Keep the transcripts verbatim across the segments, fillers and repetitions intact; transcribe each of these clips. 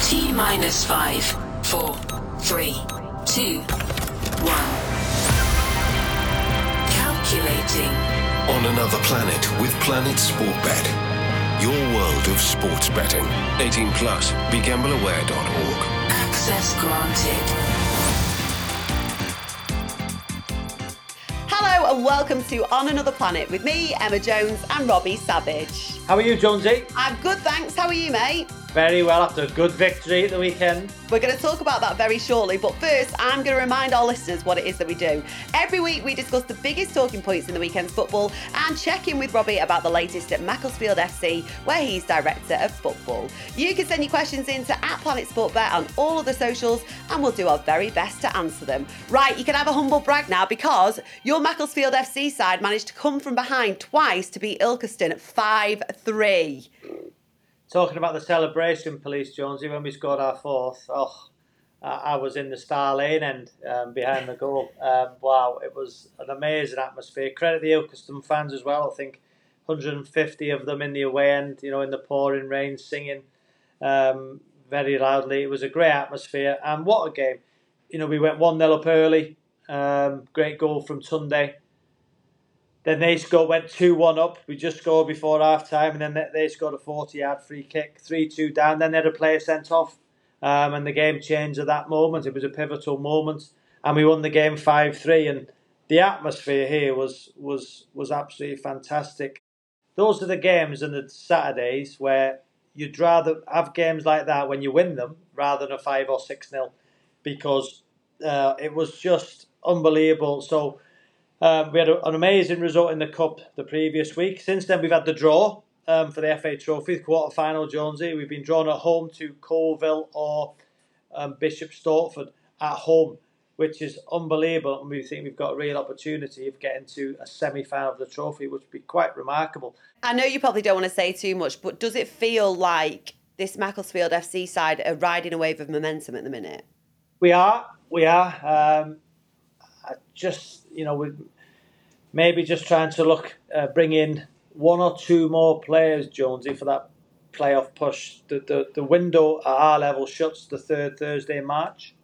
T minus five, four, three, two, one. Calculating. On another planet with Planet Sportbet. Your world of sports betting. eighteen plus. Be Gamble Aware dot org. Access granted. Hello and welcome to On Another Planet with me, Emma Jones, and Robbie Savage. How are you, Jonesy? I'm good, thanks. How are you, mate? Very well, after a good victory at the weekend. We're going to talk about that very shortly, but first I'm going to remind our listeners what it is that we do. Every week we discuss the biggest talking points in the weekend's football and check in with Robbie about the latest at Macclesfield F C, where he's Director of Football. You can send your questions in to at Planet Sportbet on all of the socials and we'll do our very best to answer them. Right, you can have a humble brag now because your Macclesfield F C side managed to come from behind twice to beat Ilkeston at five three. Talking about the celebration police, Jonesy, when we scored our fourth, oh, I was in the Star Lane end um, behind the goal. Um, wow, it was an amazing atmosphere. Credit the Ilkeston fans as well. I think one hundred fifty of them in the away end, you know, in the pouring rain, singing um, very loudly. It was a great atmosphere, and what a game. You know, we went one nil up early. Um, great goal from Tunde. Then they scored, went two one up. We just scored before half-time, and then they, they scored a forty-yard free kick, three two down. Then they had a player sent off, um, and the game changed at that moment. It was a pivotal moment, and we won the game five three, and the atmosphere here was was was absolutely fantastic. Those are the games and the Saturdays where you'd rather have games like that when you win them rather than a five or six nil, because uh, it was just unbelievable. So... Um, we had a, an amazing result in the Cup the previous week. Since then, we've had the draw um, for the F A Trophy, the quarter-final, Jonesy. We've been drawn at home to Colville or um, Bishop Stortford at home, which is unbelievable. And we think we've got a real opportunity of getting to a semi-final of the trophy, which would be quite remarkable. I know you probably don't want to say too much, but does it feel like this Macclesfield F C side are riding a wave of momentum at the minute? We are. We are. Um, I just... You know, we're maybe just trying to look, uh, bring in one or two more players, Jonesy, for that playoff push. The, the the window at our level shuts the third Thursday in March,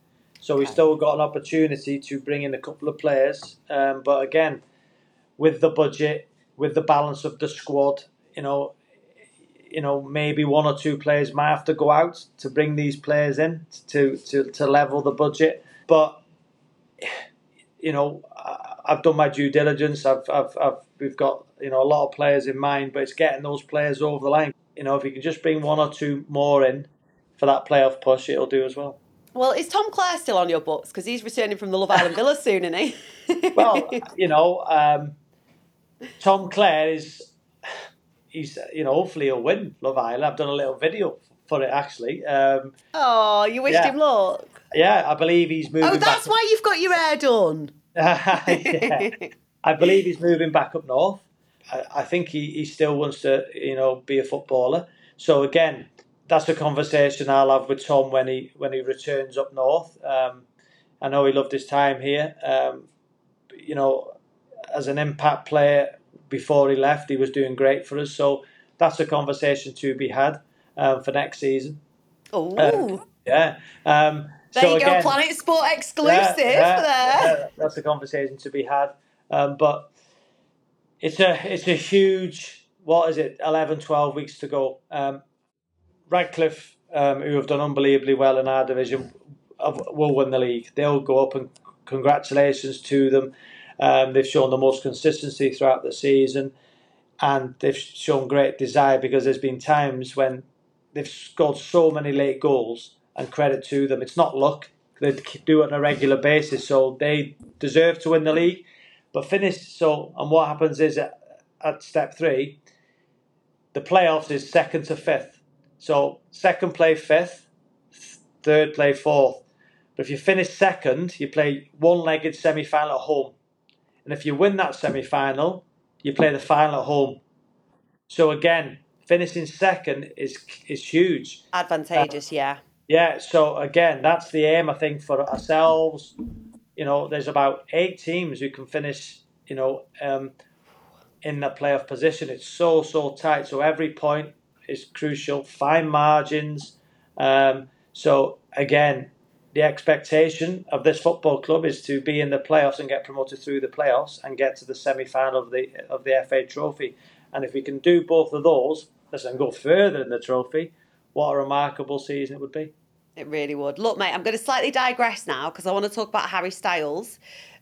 so we've still got an opportunity to bring in a couple of players. Um, but again, with the budget, with the balance of the squad, you know, you know, maybe one or two players might have to go out to bring these players in to to, to level the budget, but. You know, I've done my due diligence. I've, I've, I've, we've got, you know, a lot of players in mind, but it's getting those players over the line. You know, if you can just bring one or two more in for that playoff push, it'll do as well. Well, is Tom Clare still on your books? Because he's returning from the Love Island Villa soon, isn't he? Well, you know, um, Tom Clare is, he's, you know, hopefully he'll win Love Island. I've done a little video for it, actually. Um, oh, you wished yeah. him luck. Yeah, I believe he's moving back. Oh, that's back why you've got your hair done. Yeah. I believe he's moving back up north. I, I think he, he still wants to, you know, be a footballer. So again, that's a conversation I'll have with Tom when he when he returns up north. Um, I know he loved his time here. Um, you know, as an impact player before he left, he was doing great for us. So that's a conversation to be had um, for next season. Oh, um, yeah. Um, There so you go, again, Planet Sport exclusive yeah, yeah, there. Yeah, that's a conversation to be had. Um, but it's a it's a huge what is it, eleven, twelve weeks to go. Um, Radcliffe, um, who have done unbelievably well in our division, will win the league. They'll go up, and congratulations to them. Um, they've shown the most consistency throughout the season, and they've shown great desire, because there's been times when they've scored so many late goals, and credit to them. It's not luck. They do it on a regular basis, so they deserve to win the league. But finished, so, and what happens is at, at step three, the playoffs is second to fifth. So second play fifth, third play fourth. But if you finish second, you play one-legged semi-final at home. And if you win that semi-final, you play the final at home. So again, finishing second is is huge. Advantageous, uh, yeah. Yeah, so again, that's the aim, I think, for ourselves. You know, there's about eight teams who can finish, you know, um, in the playoff position. It's so, so tight. So every point is crucial. Fine margins. Um, so again, the expectation of this football club is to be in the playoffs and get promoted through the playoffs and get to the semi-final of the of the F A Trophy. And if we can do both of those, listen, go further in the trophy, what a remarkable season it would be. It really would. Look, mate, I'm going to slightly digress now because I want to talk about Harry Styles,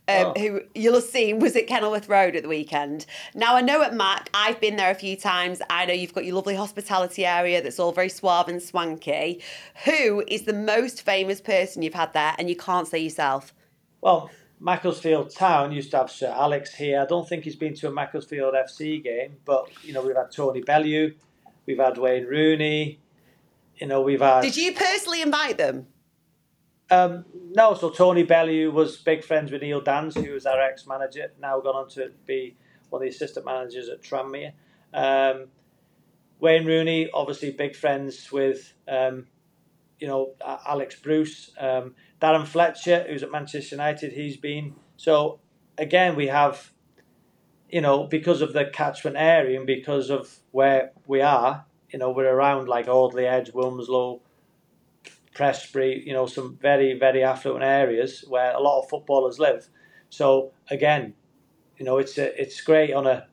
um, oh. who you'll have seen was at Kenilworth Road at the weekend. Now, I know at Mac, I've been there a few times. I know you've got your lovely hospitality area that's all very suave and swanky. Who is the most famous person you've had there and you can't say yourself? Well, Macclesfield Town used to have Sir Alex here. I don't think he's been to a Macclesfield F C game, but, you know, we've had Tony Bellew, we've had Wayne Rooney. You know, we've had... Did you personally invite them? Um, no, so Tony Bellew was big friends with Neil Dans, who was our ex-manager, now gone on to be one of the assistant managers at Tranmere. Um, Wayne Rooney, obviously big friends with, um, you know, Alex Bruce. Um, Darren Fletcher, who's at Manchester United, he's been. So, again, we have, you know, because of the catchment area and because of where we are, you know, we're around like Audley Edge, Wilmslow, Prestbury, you know, some very, very affluent areas where a lot of footballers live. So, again, you know, it's a, it's great on a...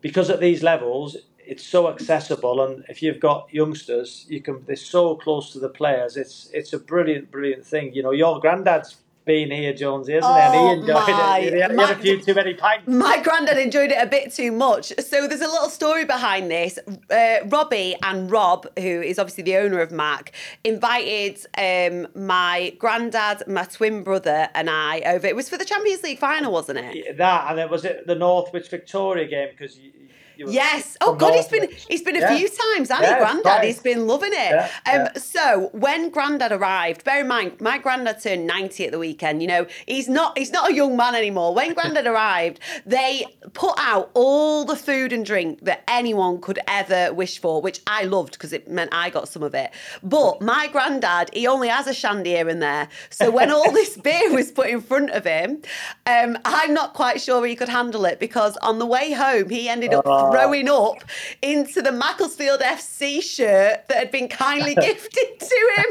Because at these levels, it's so accessible, and if you've got youngsters, you can they're so close to the players. It's it's a brilliant, brilliant thing. You know, your granddad's been here, Jonesy, isn't it? Oh, he enjoyed my, it. He had, my, he had a few too many pints. My granddad enjoyed it a bit too much. So there's a little story behind this. Uh, Robbie and Rob, who is obviously the owner of Mac, invited um, my granddad, my twin brother and I over. It was for the Champions League final, wasnth it? That, and then was it the Northwich Victoria game? Because you, you yes. Oh, God, Northwich. he's been he's been a yeah. few times, hasn't yeah, he, Granddad? Right. He's been loving it. Yeah, um, yeah. So when Granddad arrived, bear in mind, my granddad turned ninety at the weekend. Weekend. You know, he's not he's not a young man anymore. When Grandad arrived, they put out all the food and drink that anyone could ever wish for, which I loved because it meant I got some of it. But my Grandad, he only has a shandy here and there. So when all this beer was put in front of him, um, I'm not quite sure he could handle it because on the way home, he ended up oh. throwing up into the Macclesfield F C shirt that had been kindly gifted to him.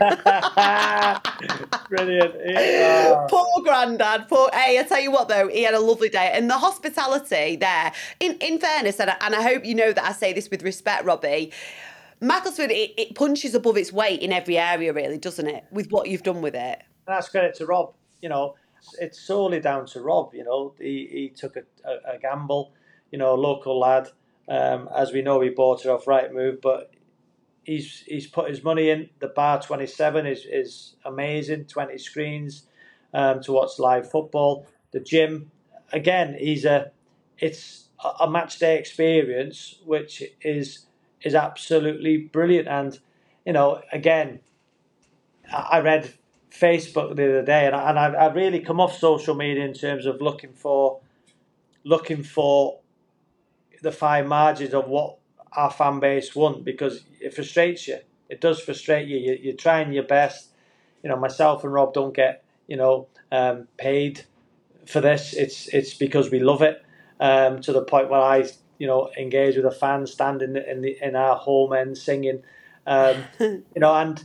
Brilliant. Yeah. Poor Grandad. Poor. Hey, I tell you what though, he had a lovely day, and the hospitality there. In in fairness, and I, and I hope you know that I say this with respect, Robbie. Macclesfield it, it punches above its weight in every area, really, doesn't it? With what you've done with it. That's credit to Rob. You know, it's solely down to Rob. You know, he he took a, a, a gamble. You know, a local lad. Um, as we know, he bought it off Rightmove, but he's he's put his money in. The bar twenty-seven is is amazing. twenty screens. Um, to watch live football, the gym. Again, he's a it's a match day experience, which is is absolutely brilliant. And you know, again, I read Facebook the other day, and I, and I've really come off social media in terms of looking for looking for the fine margins of what our fan base want, because it frustrates you. It does frustrate you. you. You're trying your best. You know, myself and Rob don't get. You know, um, paid for this. It's it's because we love it um, to the point where I, you know, engage with a fan, standing in the in our home end singing, um, you know. And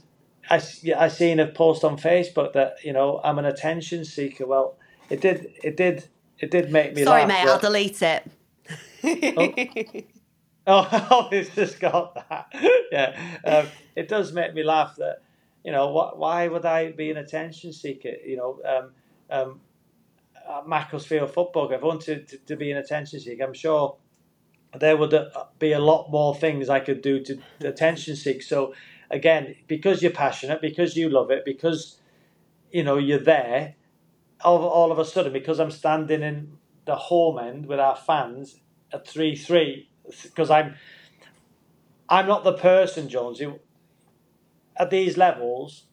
I I seen a post on Facebook that you know I'm an attention seeker. Well, it did it did it did make me. Sorry, laugh, mate. But... I'll delete it. Oh, he's just got that. Yeah, um, it does make me laugh that, you know, what? Why would I be an attention seeker? You know, um, um, at Macclesfield Football Club, if I wanted to, to be an attention seeker, I'm sure there would be a lot more things I could do to attention seek. So, again, because you're passionate, because you love it, because, you know, you're there, all, all of a sudden, because I'm standing in the home end with our fans at three three, because I'm I'm not the person, Jones, who, at these levels,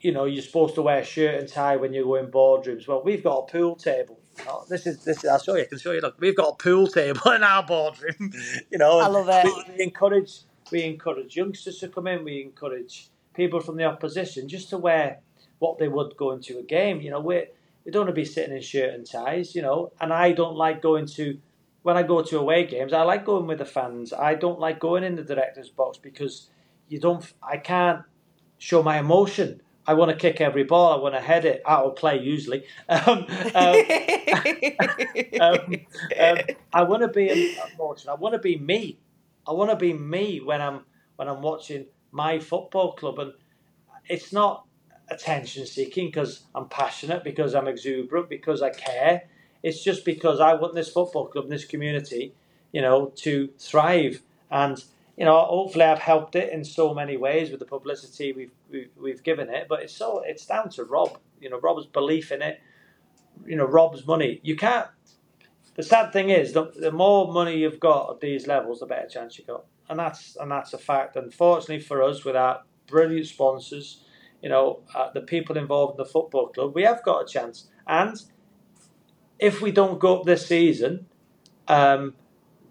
you know, you're supposed to wear a shirt and tie when you go in boardrooms. Well, we've got a pool table. Oh, this is this. Is, I'll show you. I can show you. Look, we've got a pool table in our boardroom. You know, I love it. We, we encourage we encourage youngsters to come in. We encourage people from the opposition just to wear what they would go into a game. You know, we we don't want to be sitting in shirt and ties. You know, and I don't like going to when I go to away games. I like going with the fans. I don't like going in the director's box because you don't. I can't show my emotion. I want to kick every ball. I want to head it out of play, usually. Um, um, um, um, I want to be emotional. I want to be me. I want to be me when I'm when I'm watching my football club, and it's not attention seeking because I'm passionate, because I'm exuberant, because I care. It's just because I want this football club, this community, you know, to thrive. And you know, hopefully I've helped it in so many ways with the publicity we've, we've we've given it. But it's so it's down to Rob, you know, Rob's belief in it, you know, Rob's money. You can't. The sad thing is, the, the more money you've got at these levels, the better chance you got, and that's and that's a fact. Unfortunately for us, with our brilliant sponsors, you know, uh, the people involved in the football club, we have got a chance. And if we don't go up this season, um,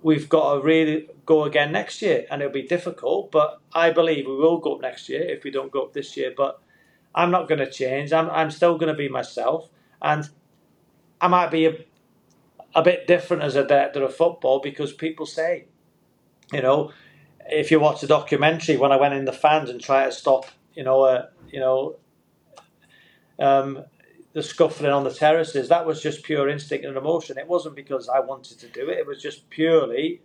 we've got a really go again next year, and it'll be difficult, but I believe we will go up next year if we don't go up this year. But I'm not going to change. I'm I'm still going to be myself, and I might be a, a bit different as a director of football because people say, you know, if you watch a documentary, when I went in the fans and tried to stop, you know, uh, you know, um, the scuffling on the terraces, that was just pure instinct and emotion. It wasn't because I wanted to do it. It was just purely,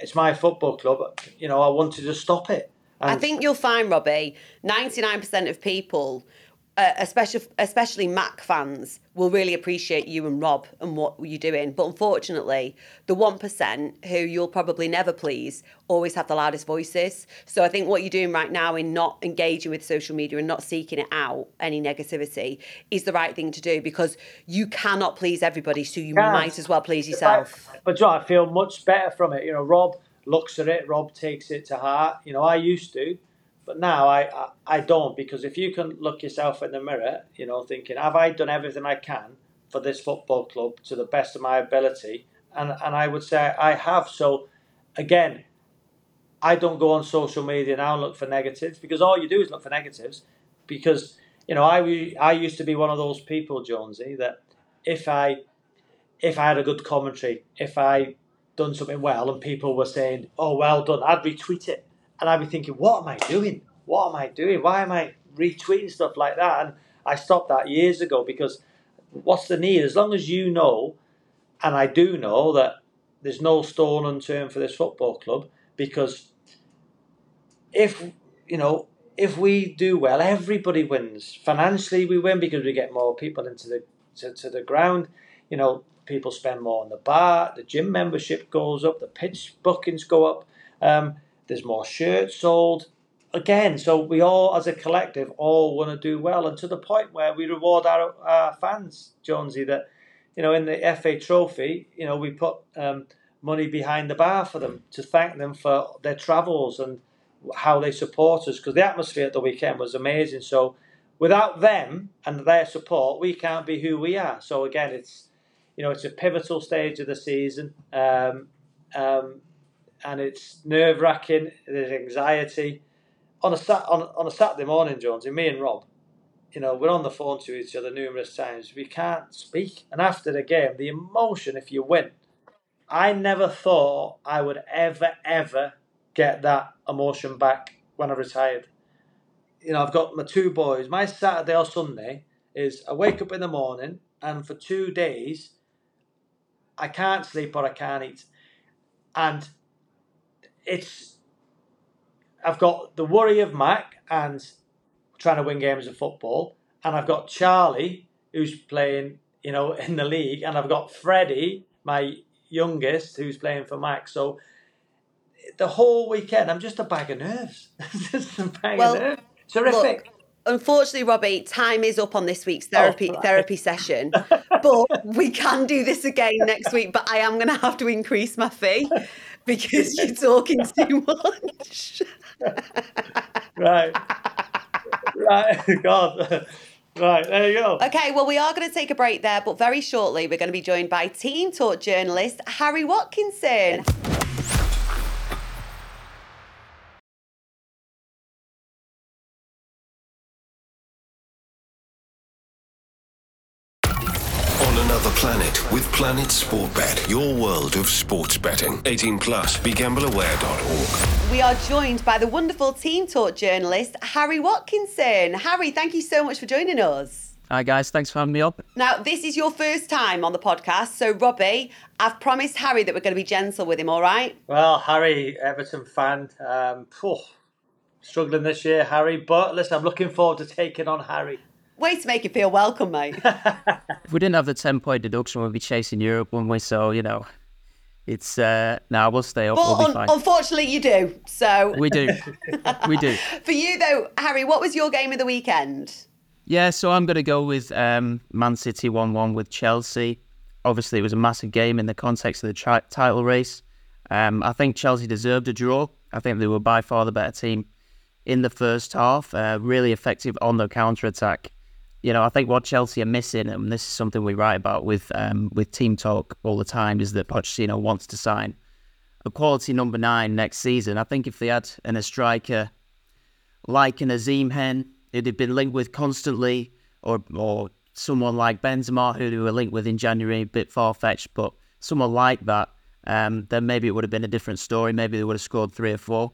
it's my football club, you know, I wanted to stop it. And I think you'll find, Robbie, ninety-nine percent of people, uh, especially especially Mac fans, will really appreciate you and Rob and what you're doing. But unfortunately, the one percent who you'll probably never please always have the loudest voices. So I think what you're doing right now in not engaging with social media and not seeking it out, any negativity, is the right thing to do because you cannot please everybody, so you yeah. might as well please yourself. But John, I feel much better from it. You know, Rob looks at it, Rob takes it to heart. You know, I used to. But now I, I, I don't, because if you can look yourself in the mirror, you know, thinking, have I done everything I can for this football club to the best of my ability? And and I would say I have. So, again, I don't go on social media now and look for negatives, because all you do is look for negatives. Because, you know, I, I used to be one of those people, Jonesy, that if I, if I had a good commentary, if I done something well and people were saying, oh, well done, I'd retweet it. And I'd be thinking, what am I doing? What am I doing? Why am I retweeting stuff like that? And I stopped that years ago because what's the need? As long as you know, and I do know, that there's no stone unturned for this football club, because if, you know, if we do well, everybody wins. Financially, we win because we get more people into the to, to the ground. You know, people spend more on the bar. The gym membership goes up. The pitch bookings go up. Um... There's more shirts sold. Again, so we all, as a collective, all want to do well. And to the point where we reward our, our fans, Jonesy, that, you know, in the F A Trophy, you know, we put um, money behind the bar for them to thank them for their travels and how they support us. Because the atmosphere at the weekend was amazing. So without them and their support, we can't be who we are. So again, it's, you know, it's a pivotal stage of the season. Um, um, And it's nerve-wracking. There's anxiety. On a sat on, on a Saturday morning, Jones, and me and Rob, you know, we're on the phone to each other numerous times. We can't speak. And after the game, the emotion if you win. I never thought I would ever, ever get that emotion back when I retired. You know, I've got my two boys. My Saturday or Sunday is I wake up in the morning, and for two days, I can't sleep or I can't eat, and it's I've got the worry of Mac and trying to win games of football, and I've got Charlie who's playing, you know, in the league, and I've got Freddie, my youngest, who's playing for Mac. So the whole weekend, I'm just a bag of nerves. just a bag well, of nerves. Terrific. Look, unfortunately, Robbie, time is up on this week's therapy oh, right. therapy session. But we can do this again next week. But I am going to have to increase my fee because you're talking too much. right. Right. God. Right, there you go. Okay, well, we are going to take a break there, but very shortly we're going to be joined by TEAMtalk journalist Harry Watkinson. Planet with Planet Sportbet, your world of sports betting. eighteen plus, be gamble aware dot org. We are joined by the wonderful TEAMtalk journalist, Harry Watkinson. Harry, thank you so much for joining us. Hi guys, thanks for having me up. Now, this is your first time on the podcast, so Robbie, I've promised Harry that we're going to be gentle with him, all right? Well, Harry, Everton fan, um, phew, struggling this year, Harry, but listen, I'm looking forward to taking on Harry. Way to make you feel welcome, mate. If we didn't have the ten-point deduction, we'd be chasing Europe, wouldn't we? So, you know, it's... Uh, no, we'll stay up. Well, we'll be un- fine. Unfortunately, you do, so... We do. we do. For you, though, Harry, what was your game of the weekend? Yeah, so I'm going to go with um, Man City one one with Chelsea. Obviously, it was a massive game in the context of the tri- title race. Um, I think Chelsea deserved a draw. I think they were by far the better team in the first half. Uh, really effective on the counter-attack. You know, I think what Chelsea are missing, and this is something we write about with um, with TEAMtalk all the time, is that Pochettino wants to sign a quality number nine next season. I think if they had an, a striker like an Azim Hen, who they've been linked with constantly, or or someone like Benzema, who they were linked with in January, a bit far-fetched, but someone like that, um, then maybe it would have been a different story. Maybe they would have scored three or four.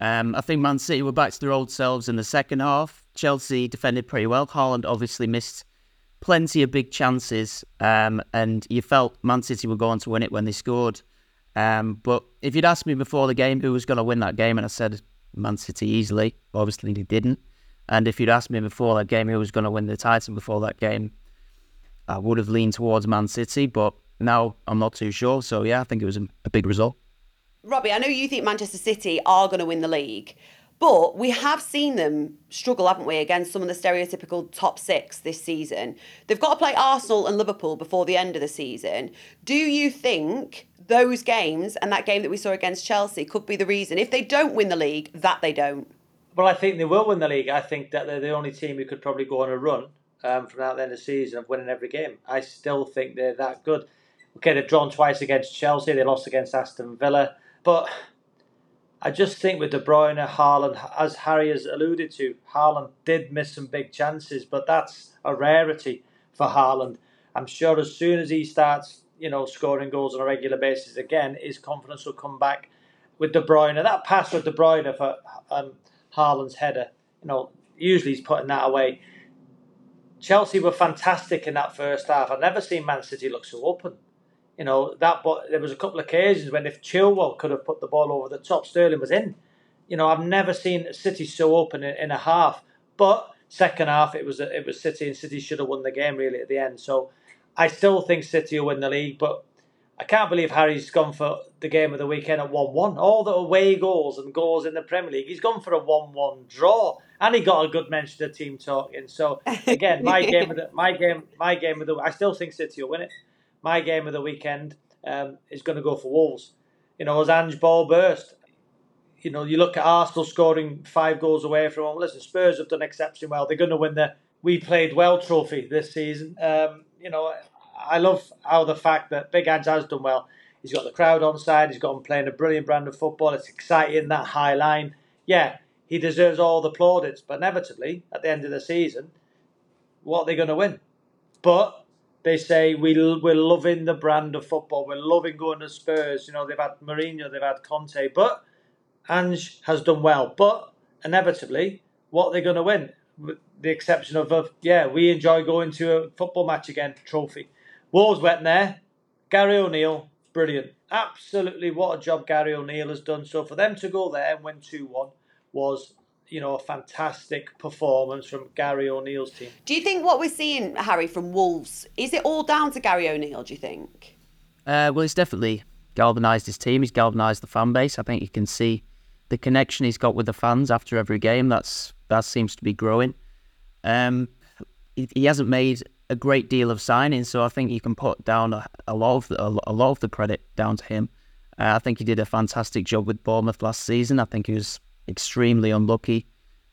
Um, I think Man City were back to their old selves in the second half. Chelsea defended pretty well. Haaland obviously missed plenty of big chances, um, and you felt Man City were going to win it when they scored. Um, but if you'd asked me before the game who was going to win that game, and I said Man City easily, obviously they didn't. And if you'd asked me before that game who was going to win the title before that game, I would have leaned towards Man City, but now I'm not too sure. So yeah, I think it was a, a big result. Robbie, I know you think Manchester City are going to win the league, but we have seen them struggle, haven't we, against some of the stereotypical top six this season. They've got to play Arsenal and Liverpool before the end of the season. Do you think those games and that game that we saw against Chelsea could be the reason, if they don't win the league, that they don't? Well, I think they will win the league. I think that they're the only team who could probably go on a run um, from now to the end of the season of winning every game. I still think they're that good. Okay, they've drawn twice against Chelsea. They lost against Aston Villa. But I just think with De Bruyne, Haaland, as Harry has alluded to, Haaland did miss some big chances, but that's a rarity for Haaland. I'm sure as soon as he starts, you know, scoring goals on a regular basis again, his confidence will come back with De Bruyne. That pass with De Bruyne for um, Haaland's header, you know, usually he's putting that away. Chelsea were fantastic in that first half. I've never seen Man City look so open. You know, that. But there was a couple of occasions when if Chilwell could have put the ball over the top, Sterling was in. You know, I've never seen City so open in, in a half. But second half, it was it was City, and City should have won the game really at the end. So I still think City will win the league, but I can't believe Harry's gone for the game of the weekend at one one. All the away goals and goals in the Premier League, he's gone for a one one draw, and he got a good mention of TEAMtalk. And so again, my game, of the, my game, my game of the. I still think City will win it. My game of the weekend um, is going to go for Wolves. You know, as Ange ball burst, you know, you look at Arsenal scoring five goals away from home. Listen, Spurs have done exceptionally well. They're going to win the We Played Well trophy this season. Um, you know, I love how the fact that Big Ange has done well. He's got the crowd on side. He's got them playing a brilliant brand of football. It's exciting, that high line. Yeah, he deserves all the plaudits. But inevitably, at the end of the season, what are they going to win? But... They say, we, we're loving the brand of football. We're loving going to Spurs. You know, they've had Mourinho, they've had Conte. But Ange has done well. But inevitably, what are they going to win? With the exception of, of, yeah, we enjoy going to a football match again, trophy. Wolves went there. Gary O'Neill, brilliant. Absolutely, what a job Gary O'Neill has done. So for them to go there and win two one was, you know, a fantastic performance from Gary O'Neill's team. Do you think what we're seeing, Harry, from Wolves, is it all down to Gary O'Neill, do you think? Uh, well, he's definitely galvanised his team. He's galvanised the fan base. I think you can see the connection he's got with the fans after every game. That's That seems to be growing. Um, he, he hasn't made a great deal of signing, so I think you can put down a, a lot of the, a, a lot of the credit down to him. Uh, I think he did a fantastic job with Bournemouth last season. I think he was extremely unlucky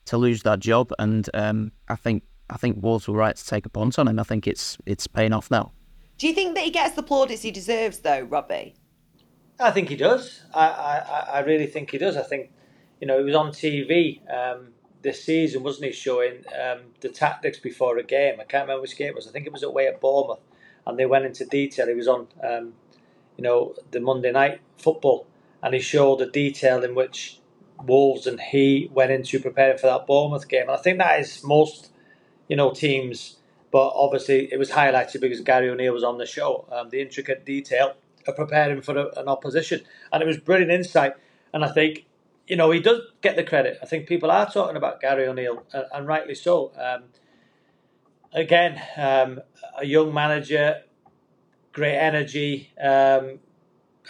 to lose that job, and um, I think I think Wolves were right to take a punt on him. I think it's it's paying off now. Do you think that he gets the plaudits he deserves, though, Robbie? I think he does. I I, I really think he does. I think, you know, he was on T V Um, this season, wasn't he, showing um, the tactics before a game. I can't remember which game it was. I think it was away at Bournemouth, and they went into detail. He was on, um, you know, the Monday night football, and he showed the detail in which Wolves and he went into preparing for that Bournemouth game. And I think that is most, you know, teams, but obviously it was highlighted because Gary O'Neill was on the show. Um, the intricate detail of preparing for a, an opposition, and it was brilliant insight. And I think, you know, he does get the credit. I think people are talking about Gary O'Neill, and, and rightly so. Um, again, um, a young manager, great energy, um,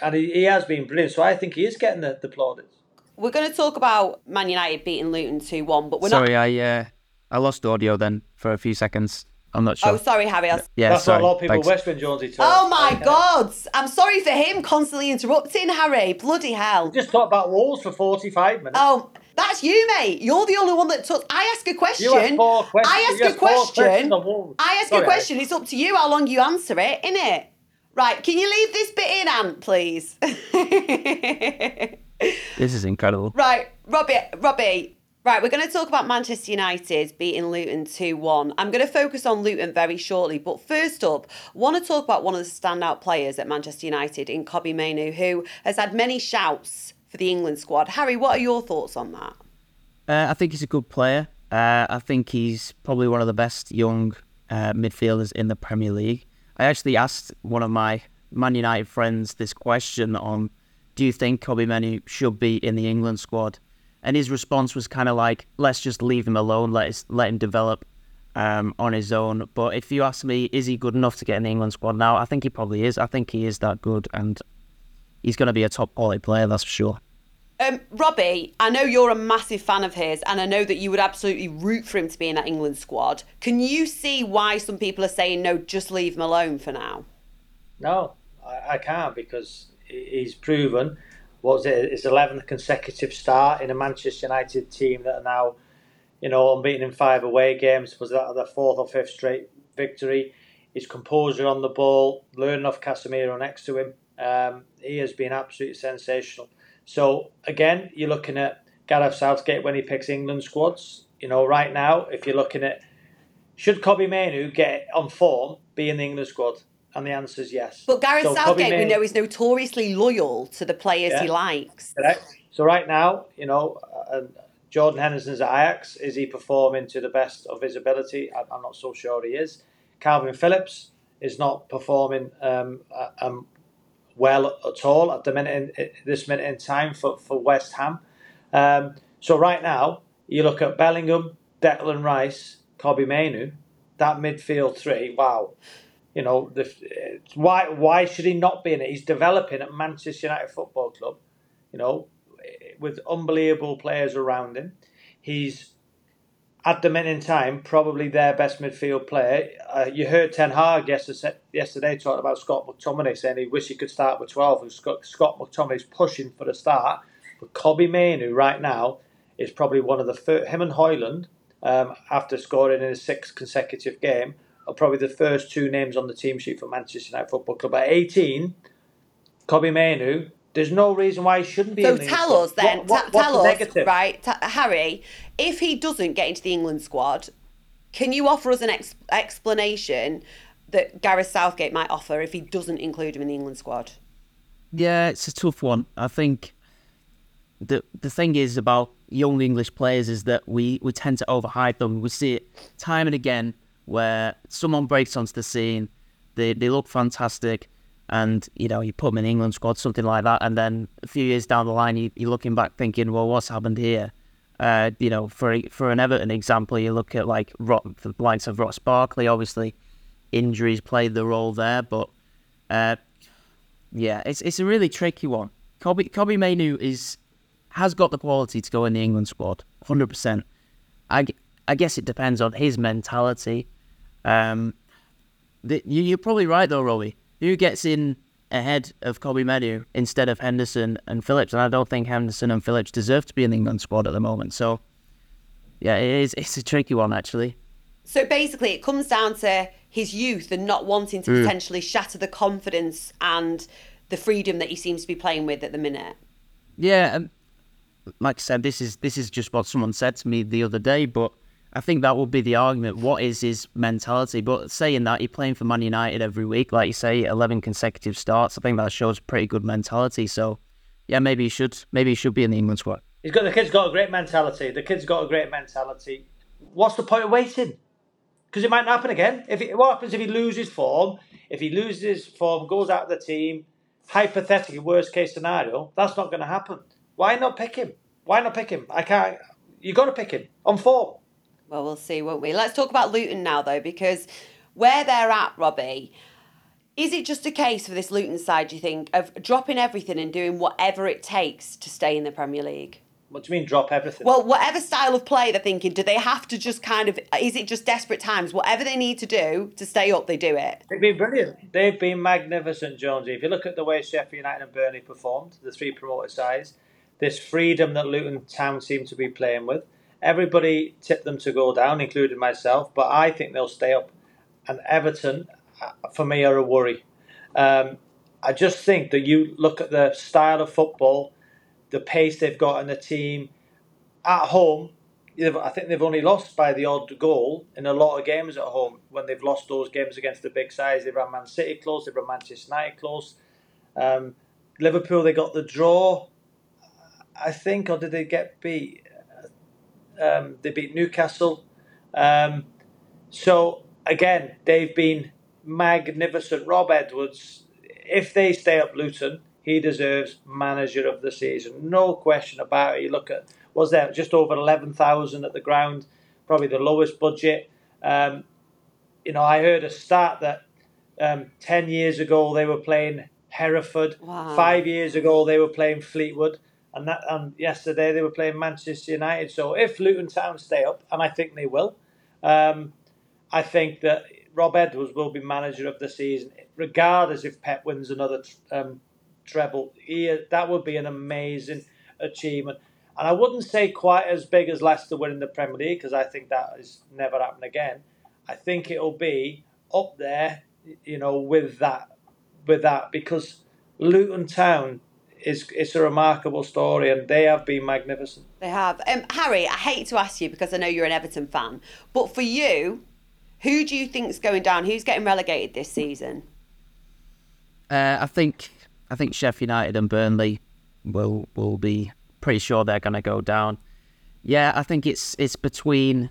and he, he has been brilliant. So I think he is getting the, the plaudits. We're going to talk about Man United beating Luton two one, but we're sorry, not... Sorry, I, uh, I lost audio then for a few seconds. I'm not sure. Oh, sorry, Harry. I was... yeah, That's sorry. What a lot of people West Westman Jonesy talk. Oh, my okay. God. I'm sorry for him constantly interrupting, Harry. Bloody hell. You just talk about Wolves for forty-five minutes. Oh, that's you, mate. You're the only one that talks. I ask a question. You have four questions. I ask you a question. I ask sorry, a question. Harry. It's up to you how long you answer it, innit? Right, can you leave this bit in, Ant, please? This is incredible. Right, Robbie, Robbie. Right, we're going to talk about Manchester United beating Luton two one. I'm going to focus on Luton very shortly, but first up, I want to talk about one of the standout players at Manchester United in Kobbie Mainoo, who has had many shouts for the England squad. Harry, what are your thoughts on that? Uh, I think he's a good player. Uh, I think he's probably one of the best young uh, midfielders in the Premier League. I actually asked one of my Man United friends this question on, do you think Kobbie Mainoo should be in the England squad? And his response was kind of like, let's just leave him alone, let his, let him develop um, on his own. But if you ask me, is he good enough to get in the England squad now? I think he probably is. I think he is that good, and he's going to be a top quality player, that's for sure. Um, Robbie, I know you're a massive fan of his, and I know that you would absolutely root for him to be in that England squad. Can you see why some people are saying, no, just leave him alone for now? No, I, I can't, because he's proven... what was it? His eleventh consecutive start in a Manchester United team that are now, you know, unbeaten in five away games. Was that the fourth or fifth straight victory? His composure on the ball, learning off Casemiro next to him. Um, he has been absolutely sensational. So, again, you're looking at Gareth Southgate when he picks England squads. You know, right now, if you're looking at, should Kobbie Mainoo get on form, be in the England squad? And the answer is yes. But Gareth so Southgate, May- we know, is notoriously loyal to the players yeah, he likes. Correct. So right now, you know, uh, Jordan Henderson's at Ajax. Is he performing to the best of his ability? I- I'm not so sure he is. Calvin Phillips is not performing um, uh, um, well at all at the minute in, this minute in time for, for West Ham. Um, so right now, you look at Bellingham, Declan Rice, Kobbie Mainoo, that midfield three, wow. You know, the, why why should he not be in it? He's developing at Manchester United Football Club, you know, with unbelievable players around him. He's, at the minute in time, probably their best midfield player. Uh, you heard Ten Hag yesterday, yesterday talking about Scott McTominay, saying he wished he could start with twelve. And Scott, Scott McTominay's pushing for the start. But Kobbie Mainoo right now is probably one of the first, him and Haaland, um, after scoring in his sixth consecutive game, are probably the first two names on the team sheet for Manchester United Football Club. At eighteen, Kobbie Mainoo, there's no reason why he shouldn't be so in the England squad. So tell us then, what, what, tell us, negative? right, t- Harry, if he doesn't get into the England squad, can you offer us an ex- explanation that Gareth Southgate might offer if he doesn't include him in the England squad? Yeah, it's a tough one. I think the the thing is about young English players is that we, we tend to overhype them. We see it time and again, where someone breaks onto the scene, they, they look fantastic, and, you know, you put him in the England squad, something like that, and then a few years down the line, you, you're looking back thinking, well, what's happened here? Uh, you know, for for an Everton example, you look at, like, Rock, the likes of Ross Barkley, obviously, injuries played the role there, but, uh, yeah, it's it's a really tricky one. Kobbie, Kobbie Mainoo is, has got the quality to go in the England squad, one hundred percent. I, I guess it depends on his mentality. Um, the, you, you're probably right, though, Robbie. Who gets in ahead of Kobbie Mainoo instead of Henderson and Phillips? And I don't think Henderson and Phillips deserve to be in the England squad at the moment. So, yeah, it is, it's a tricky one, actually. So basically, it comes down to his youth and not wanting to mm. potentially shatter the confidence and the freedom that he seems to be playing with at the minute. Yeah, and like I said, this is this is just what someone said to me the other day, but I think that would be the argument. What is his mentality? But saying that, you're playing for Man United every week, like you say, eleven consecutive starts. I think that shows pretty good mentality. So, yeah, maybe he should. Maybe he should be in the England squad. He's got the kid's got a great mentality. The kid's got a great mentality. What's the point of waiting? Because it might not happen again. If it, what happens if he loses form? If he loses form, goes out of the team, hypothetically worst case scenario, that's not going to happen. Why not pick him? Why not pick him? I can't. You got to pick him on form. Well, we'll see, won't we? Let's talk about Luton now, though, because where they're at, Robbie, is it just a case for this Luton side, do you think, of dropping everything and doing whatever it takes to stay in the Premier League? What do you mean, drop everything? Well, whatever style of play they're thinking, do they have to just kind of, is it just desperate times? Whatever they need to do to stay up, they do it. They've been brilliant. They've been magnificent, Jonesy. If you look at the way Sheffield United and Burnley performed, the three promoted sides, this freedom that Luton Town seem to be playing with, everybody tipped them to go down, including myself, but I think they'll stay up. And Everton, for me, are a worry. Um, I just think that you look at the style of football, the pace they've got in the team. At home, I think they've only lost by the odd goal in a lot of games at home when they've lost those games against the big sides. They've run Man City close, they've run Manchester United close. Um, Liverpool, they got the draw, I think, or did they get beat? Um, they beat Newcastle. Um, so, again, they've been magnificent. Rob Edwards, if they stay up Luton, he deserves manager of the season. No question about it. You look at, was there just over eleven thousand at the ground, probably the lowest budget. Um, you know, I heard a stat that um, ten years ago they were playing Hereford. Wow. Five years ago they were playing Fleetwood. And that, and yesterday they were playing Manchester United. So if Luton Town stay up, and I think they will, um, I think that Rob Edwards will be manager of the season, regardless if Pep wins another um, treble. He, that would be an amazing achievement. And I wouldn't say quite as big as Leicester winning the Premier League, because I think that is never happened again. I think it'll be up there, you know, with that, with that, because Luton Town, It's, it's a remarkable story, and they have been magnificent. They have. Um, Harry, I hate to ask you because I know you're an Everton fan, but for you, who do you think's going down? Who's getting relegated this season? Uh, I think I think Sheffield United and Burnley will will be pretty sure they're going to go down. Yeah, I think it's it's between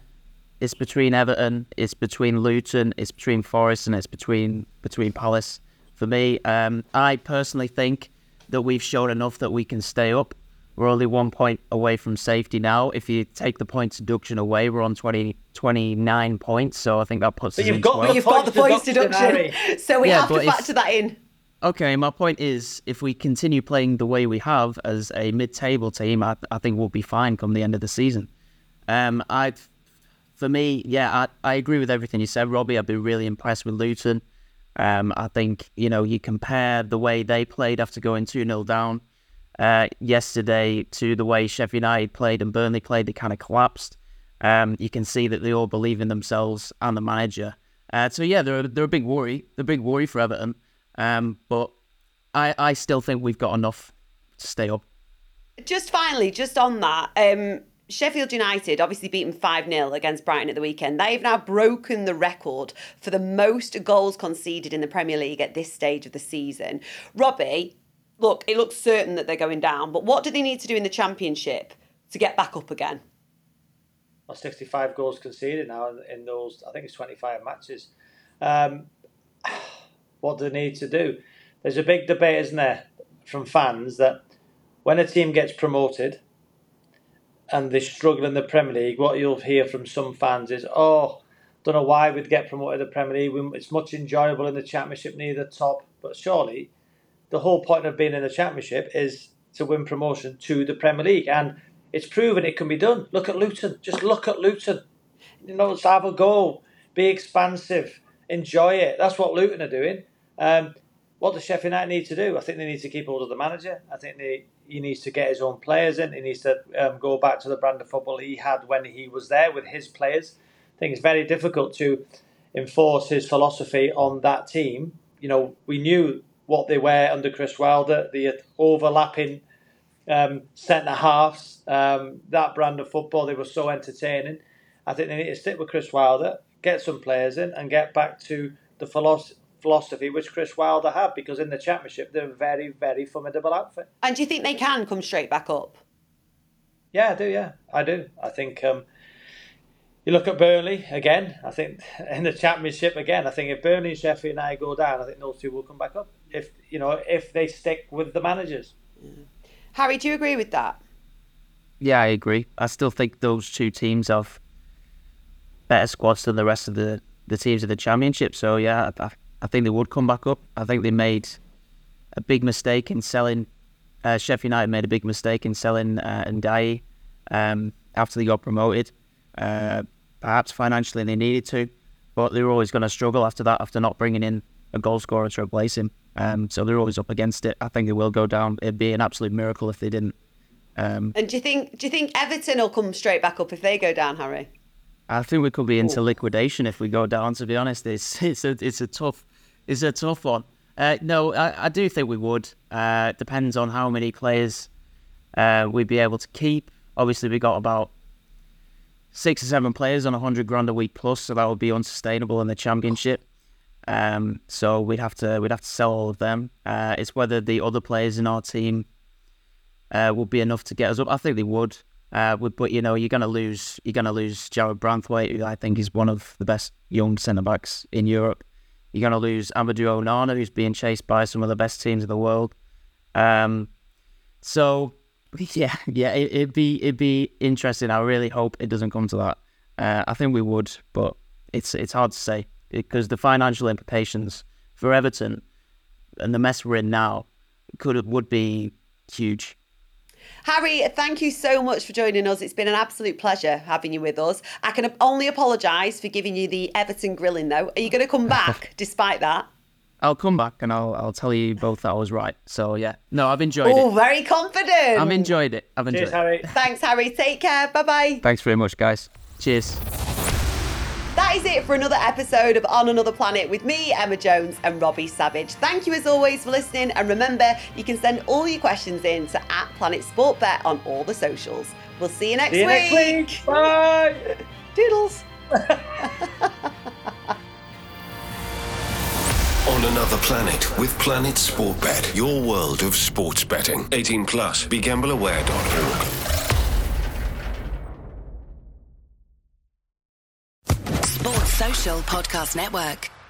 it's between Everton, it's between Luton, it's between Forest, and it's between between Palace. For me, um, I personally think that we've shown enough that we can stay up. We're only one point away from safety now. If you take the points deduction away, we're on twenty, twenty-nine points. So I think that puts but us in twelve. But you've got the points deduction. So we yeah, have to factor if, that in. Okay, my point is, if we continue playing the way we have as a mid-table team, I, I think we'll be fine come the end of the season. Um, I, For me, yeah, I, I agree with everything you said, Robbie. I've been really impressed with Luton. Um, I think, you know, you compare the way they played after going two nil down uh, yesterday to the way Sheffield United played and Burnley played. They kind of collapsed. Um, you can see that they all believe in themselves and the manager. Uh, so, yeah, they're, they're a big worry. They're a big worry for Everton. Um, but I, I still think we've got enough to stay up. Just finally, just on that, um, Sheffield United obviously beaten five nil against Brighton at the weekend. They've now broken the record for the most goals conceded in the Premier League at this stage of the season. Robbie, look, it looks certain that they're going down, but what do they need to do in the Championship to get back up again? Well, sixty-five goals conceded now in those, I think it's twenty-five matches. Um, what do they need to do? there's a big debate, isn't there, from fans that when a team gets promoted and they struggle in the Premier League, what you'll hear from some fans is, oh, don't know why we'd get promoted to the Premier League. It's much enjoyable in the Championship near the top. But surely the whole point of being in the Championship is to win promotion to the Premier League. And it's proven it can be done. Look at Luton. Just look at Luton. You know, let's have a go. Be expansive. Enjoy it. That's what Luton are doing. Um, what does Sheffield United need to do? I think they need to keep hold of the manager. I think they, he needs to get his own players in. He needs to um, go back to the brand of football he had when he was there with his players. I think it's very difficult to enforce his philosophy on that team. You know, we knew what they were under Chris Wilder, the overlapping um, centre-halves, um, that brand of football. They were so entertaining. I think they need to stick with Chris Wilder, get some players in and get back to the philosophy which Chris Wilder had, because in the Championship, they're a very, very formidable outfit. And do you think they can come straight back up? Yeah, I do, yeah. I do. I think... Um, You look at Burnley again. I think in the Championship again. I think if Burnley and Sheffield United go down, I think those two will come back up. If you know, if they stick with the managers. Mm. Harry, do you agree with that? Yeah, I agree. I still think those two teams have better squads than the rest of the, the teams of the Championship. So yeah, I, I think they would come back up. I think they made a big mistake in selling. Uh, Sheffield United made a big mistake in selling uh, Ndiaye um, after they got promoted. Uh, perhaps financially they needed to, but they were always going to struggle after that, after not bringing in a goal scorer to replace him. Um, so they're always up against it. I think they will go down. It'd be an absolute miracle if they didn't. Um, and do you think do you think Everton will come straight back up if they go down, Harry? I think we could be into Ooh. liquidation if we go down. To be honest, it's it's a it's a tough it's a tough one. Uh, no, I, I do think we would. Uh, depends on how many players uh, we'd be able to keep. Obviously, we got about six or seven players on a hundred grand a week plus, so that would be unsustainable in the Championship. Um, so we'd have to we'd have to sell all of them. Uh, it's whether the other players in our team uh, would be enough to get us up. I think they would. Uh, would but you know you're gonna lose you're gonna lose Jared Branthwaite, who I think is one of the best young centre backs in Europe. You're gonna lose Amadou Onana, who's being chased by some of the best teams in the world. Um, so. Yeah, yeah, it, it'd be it'd be interesting. I really hope it doesn't come to that. Uh, I think we would, but it's it's hard to say because the financial implications for Everton and the mess we're in now could would be huge. Harry, thank you so much for joining us. It's been an absolute pleasure having you with us. I can only apologise for giving you the Everton grilling, though. Are you going to come back despite that? I'll come back and I'll I'll tell you both that I was right. So, yeah. No, I've enjoyed Ooh, it. Oh, very confident. I've enjoyed it. I've enjoyed Cheers, it. Harry. Thanks, Harry. Take care. Bye-bye. Thanks very much, guys. Cheers. That is it for another episode of On Another Planet with me, Emma Jones and Robbie Savage. Thank you as always for listening. And remember, you can send all your questions in to at Planet Sport Bet on all the socials. We'll see you next see you week. Next week. Bye. Doodles. On Another Planet with Planet Sport Bet, your world of sports betting. eighteen plus, be gamble aware dot org. Sports Social Podcast Network.